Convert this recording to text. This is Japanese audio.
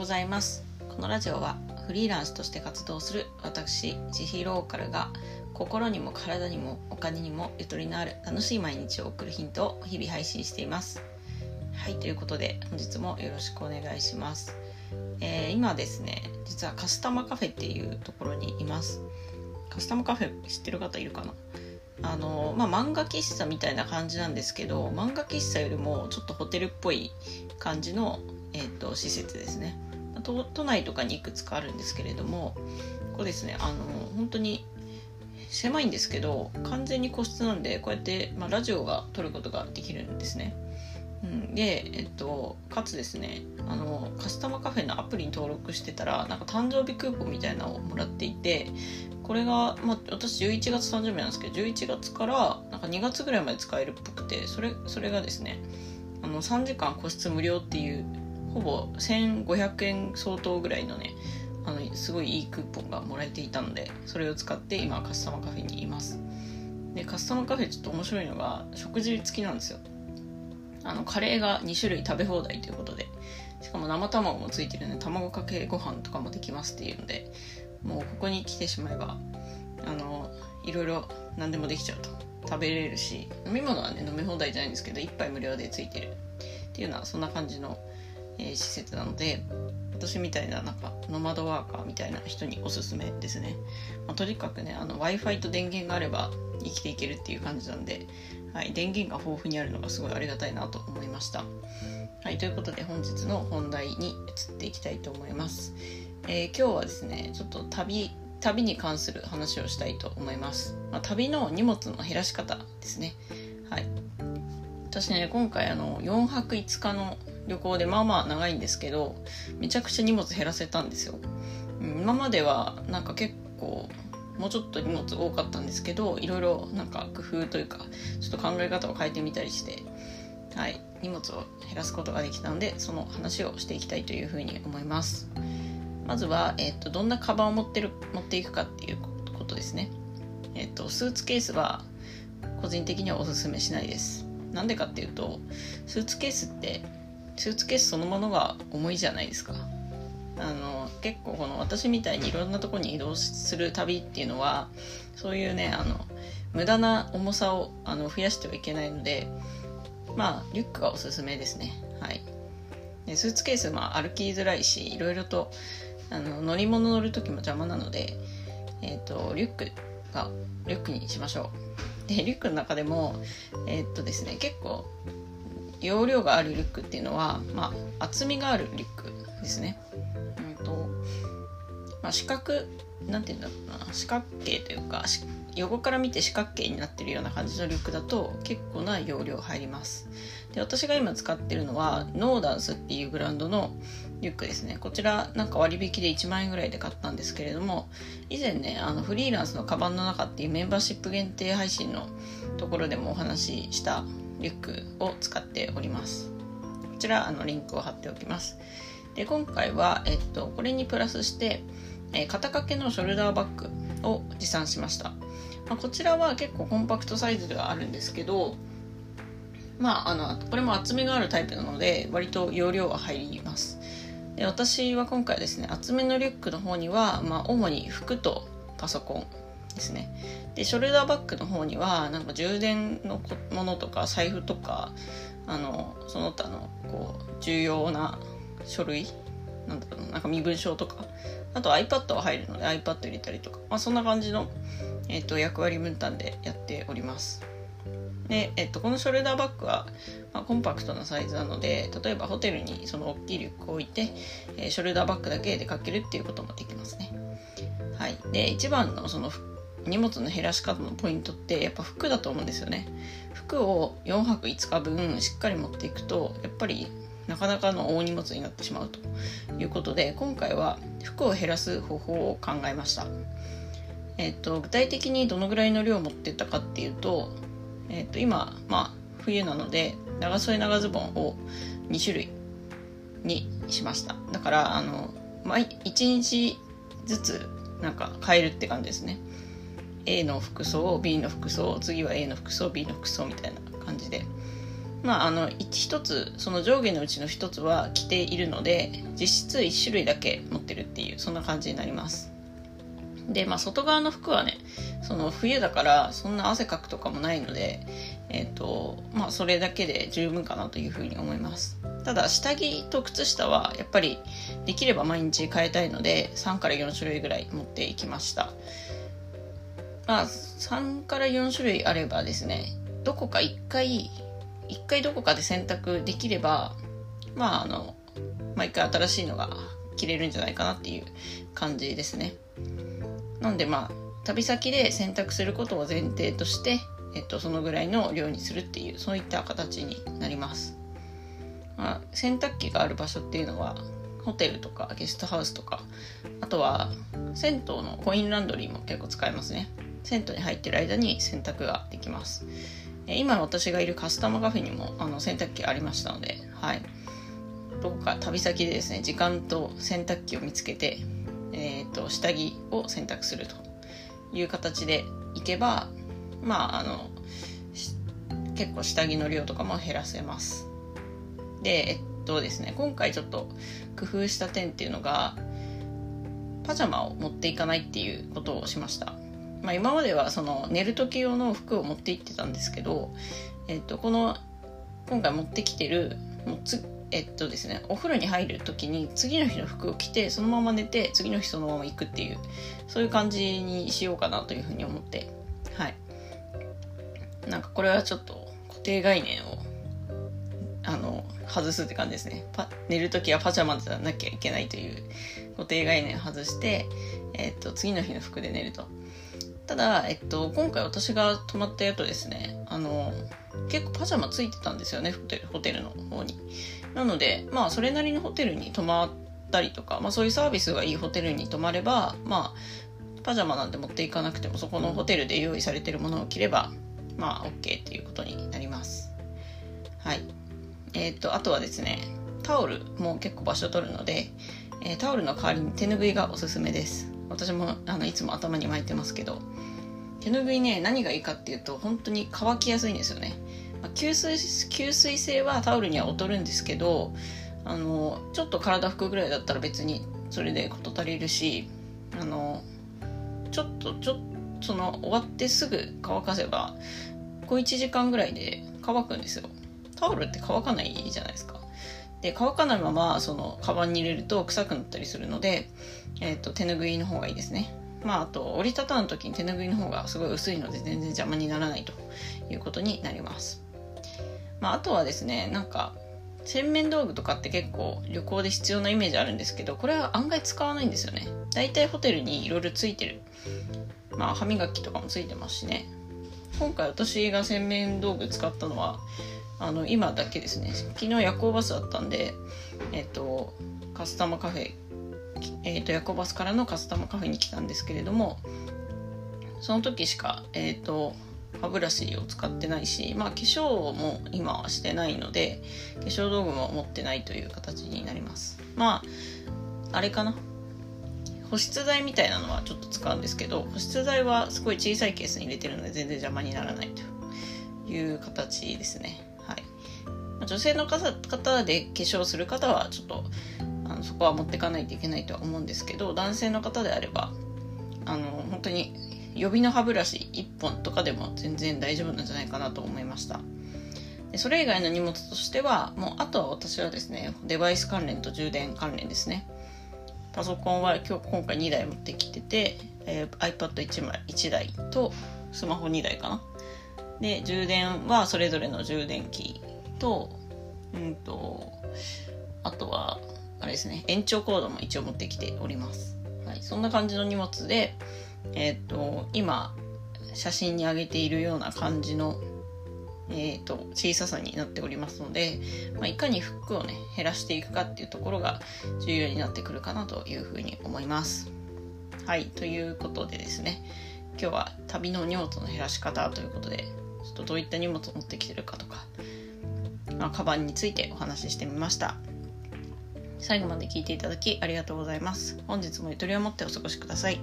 ございます。このラジオはフリーランスとして活動する私ちひローカルが心にも体にもお金にもゆとりのある楽しい毎日を送るヒントを日々配信しています。はい、ということで本日もよろしくお願いします。今ですね、実はカスタマカフェっていうところにいます。カスタマカフェ知ってる方いるかな。漫画喫茶みたいな感じなんですけど、漫画喫茶よりもちょっとホテルっぽい感じの、施設ですね。都内とかにいくつかあるんですけれども、ここですね、本当に狭いんですけど完全に個室なんで、こうやって、ラジオが撮ることができるんですね。で、かつですね、カスタマカフェのアプリに登録してたらなんか誕生日クーポンみたいなのをもらっていて、これが、私11月誕生日なんですけど、11月からなんか2月ぐらいまで使えるっぽくて、それがですね、3時間個室無料っていうほぼ1500円相当ぐらいのね、すごいいいクーポンがもらえていたので、それを使って今カスタマカフェにいます。で、カスタマカフェちょっと面白いのが食事付きなんですよ。カレーが2種類食べ放題ということで、しかも生卵もついてるので卵かけご飯とかもできますっていうので、もうここに来てしまえばいろいろ何でもできちゃうと。食べれるし、飲み物はね飲み放題じゃないんですけど1杯無料でついてるっていうのはそんな感じの、施設なので、私みたいななんかノマドワーカーみたいな人におすすめですね。とにかくね、Wi-Fi と電源があれば生きていけるっていう感じなんで、はい、電源が豊富にあるのがすごいありがたいなと思いました。はい、ということで本日の本題に移っていきたいと思います。今日はですね、ちょっと旅に関する話をしたいと思います。旅の荷物の減らし方ですね。はい、私ね、今回4泊5日の旅行で長いんですけど、めちゃくちゃ荷物減らせたんですよ。今まではなんか結構もうちょっと荷物多かったんですけど、いろいろなんか工夫というかちょっと考え方を変えてみたりして、はい、荷物を減らすことができたので、その話をしていきたいというふうに思います。まずは、どんなカバンを持っていくかっていうことですね。スーツケースは個人的にはおすすめしないです。なんでかっていうと、スーツケースそのものが重いじゃないですか。結構この私みたいにいろんなところに移動する旅っていうのは、そういうね、無駄な重さを増やしてはいけないので、リュックがおすすめですね。はい、でスーツケース歩きづらいし、いろいろと乗り物乗る時も邪魔なので、リュックにしましょう。でリュックの中でもですね、結構容量があるリュックっていうのは、厚みがあるリュックですね。四角形というか、横から見て四角形になってるような感じのリュックだと結構な容量入ります。で、私が今使ってるのはNordanceっていうブランドのリュックですね。こちらなんか割引で1万円ぐらいで買ったんですけれども、以前ね、フリーランスのカバンの中っていうメンバーシップ限定配信のところでもお話ししたリュックを使っております。こちらリンクを貼っておきます。で、今回は、これにプラスして、肩掛けのショルダーバッグを持参しました。こちらは結構コンパクトサイズではあるんですけど、これも厚みがあるタイプなので割と容量は入ります。で、私は今回ですね、厚めのリュックの方には、主に服とパソコンですね。で、ショルダーバッグの方にはなんか充電のものとか財布とか、その他のこう重要な書類、なんか身分証とか、あと iPad は入るので iPad 入れたりとか、そんな感じの、役割分担でやっております。で、このショルダーバッグは、コンパクトなサイズなので、例えばホテルにその大きいリュックを置いて、ショルダーバッグだけ出かけるっていうこともできますね。はい、で一番のその荷物の減らし方のポイントってやっぱ服だと思うんですよね。服を4泊5日分しっかり持っていくと、やっぱりなかなかの大荷物になってしまうということで、今回は服を減らす方法を考えました。具体的にどのぐらいの量を持ってったかっていうと、今、冬なので長袖長ズボンを2種類にしました。だから1日ずつなんか変えるって感じですね。A の服装、B の服装、次は A の服装、B の服装みたいな感じで、まあ、一つその上下のうちの一つは着ているので実質1種類だけ持ってるっていうそんな感じになります。で、まあ、外側の服はねその冬だからそんな汗かくとかもないので、まあ、それだけで十分かなというふうに思います。ただ下着と靴下はやっぱりできれば毎日変えたいので3から4種類ぐらい持っていきました。まあ、3から4種類あればですねどこか1回どこかで洗濯できれば、まあ、毎回新しいのが着れるんじゃないかなっていう感じですね。なんでまあ旅先で洗濯することを前提として、そのぐらいの量にするっていうそういった形になります。まあ、洗濯機がある場所っていうのはホテルとかゲストハウスとかあとは銭湯のコインランドリーも結構使えますね。銭湯に入ってる間に洗濯ができます。今私がいるカスタムカフェにも洗濯機ありましたので、はい、どこか旅先でですね時間と洗濯機を見つけて、下着を洗濯するという形でいけば、まあ、結構下着の量とかも減らせます。で、ですね、今回ちょっと工夫した点っていうのがパジャマを持っていかないっていうことをしました。まあ、今まではその寝る時用の服を持って行ってたんですけど、今回持ってきてるですね、お風呂に入る時に次の日の服を着てそのまま寝て次の日そのまま行くっていうそういう感じにしようかなというふうに思って、はい、なんかこれはちょっと固定概念を外すって感じですね。寝るときはパジャマじゃなきゃいけないという固定概念を外して、次の日の服で寝ると。ただ、今回私が泊まった宿ですね結構パジャマついてたんですよねホテルの方に。なのでまあそれなりのホテルに泊まったりとか、まあ、そういうサービスがいいホテルに泊まれば、まあ、パジャマなんて持っていかなくてもそこのホテルで用意されてるものを着ればまあ OK っていうことになります。はいあとはですねタオルも結構場所取るので、タオルの代わりに手ぬぐいがおすすめです。私もいつも頭に巻いてますけど手ぬぐいね何がいいかっていうと本当に乾きやすいんですよね。まあ、吸水性はタオルには劣るんですけどちょっと体拭くぐらいだったら別にそれで事足りるしちょっと終わってすぐ乾かせば小1時間ぐらいで乾くんですよ。タオルって乾かないじゃないですか。で乾かないままそのカバンに入れると臭くなったりするので、手ぬぐいの方がいいですね。まああと折りたたむ時に手ぬぐいの方がすごい薄いので全然邪魔にならないということになります。まあ、あとはですねなんか洗面道具とかって結構旅行で必要なイメージあるんですけどこれは案外使わないんですよね。だいたいホテルにいろいろついてるまあ歯磨きとかもついてますしね。今回私が洗面道具使ったのは今だけですね。昨日夜行バスだったんで、カスタマーカフェ、夜行バスからのカスタマーカフェに来たんですけれどもその時しか、歯ブラシを使ってないし、まあ、化粧も今はしてないので化粧道具も持ってないという形になります。まああれかな保湿剤みたいなのはちょっと使うんですけど保湿剤はすごい小さいケースに入れてるので全然邪魔にならないという形ですね。女性の方で化粧する方はちょっとそこは持ってかないといけないとは思うんですけど男性の方であれば本当に予備の歯ブラシ1本とかでも全然大丈夫なんじゃないかなと思いました。でそれ以外の荷物としてはもうあとは私はですねデバイス関連と充電関連ですね。パソコンは今回2台持ってきてて、iPad1台とスマホ2台かなで充電はそれぞれの充電器と、あとはあれですね延長コードも一応持ってきております。はい、そんな感じの荷物で、今写真に上げているような感じの、小ささになっておりますので、まあ、いかに服をね減らしていくかっていうところが重要になってくるかなというふうに思います。はいということでですね今日は旅の荷物の減らし方ということでちょっとどういった荷物を持ってきてるかとかまあ、カバンについてお話ししてみました。最後まで聞いていただきありがとうございます。本日もゆとりを持ってお過ごしください。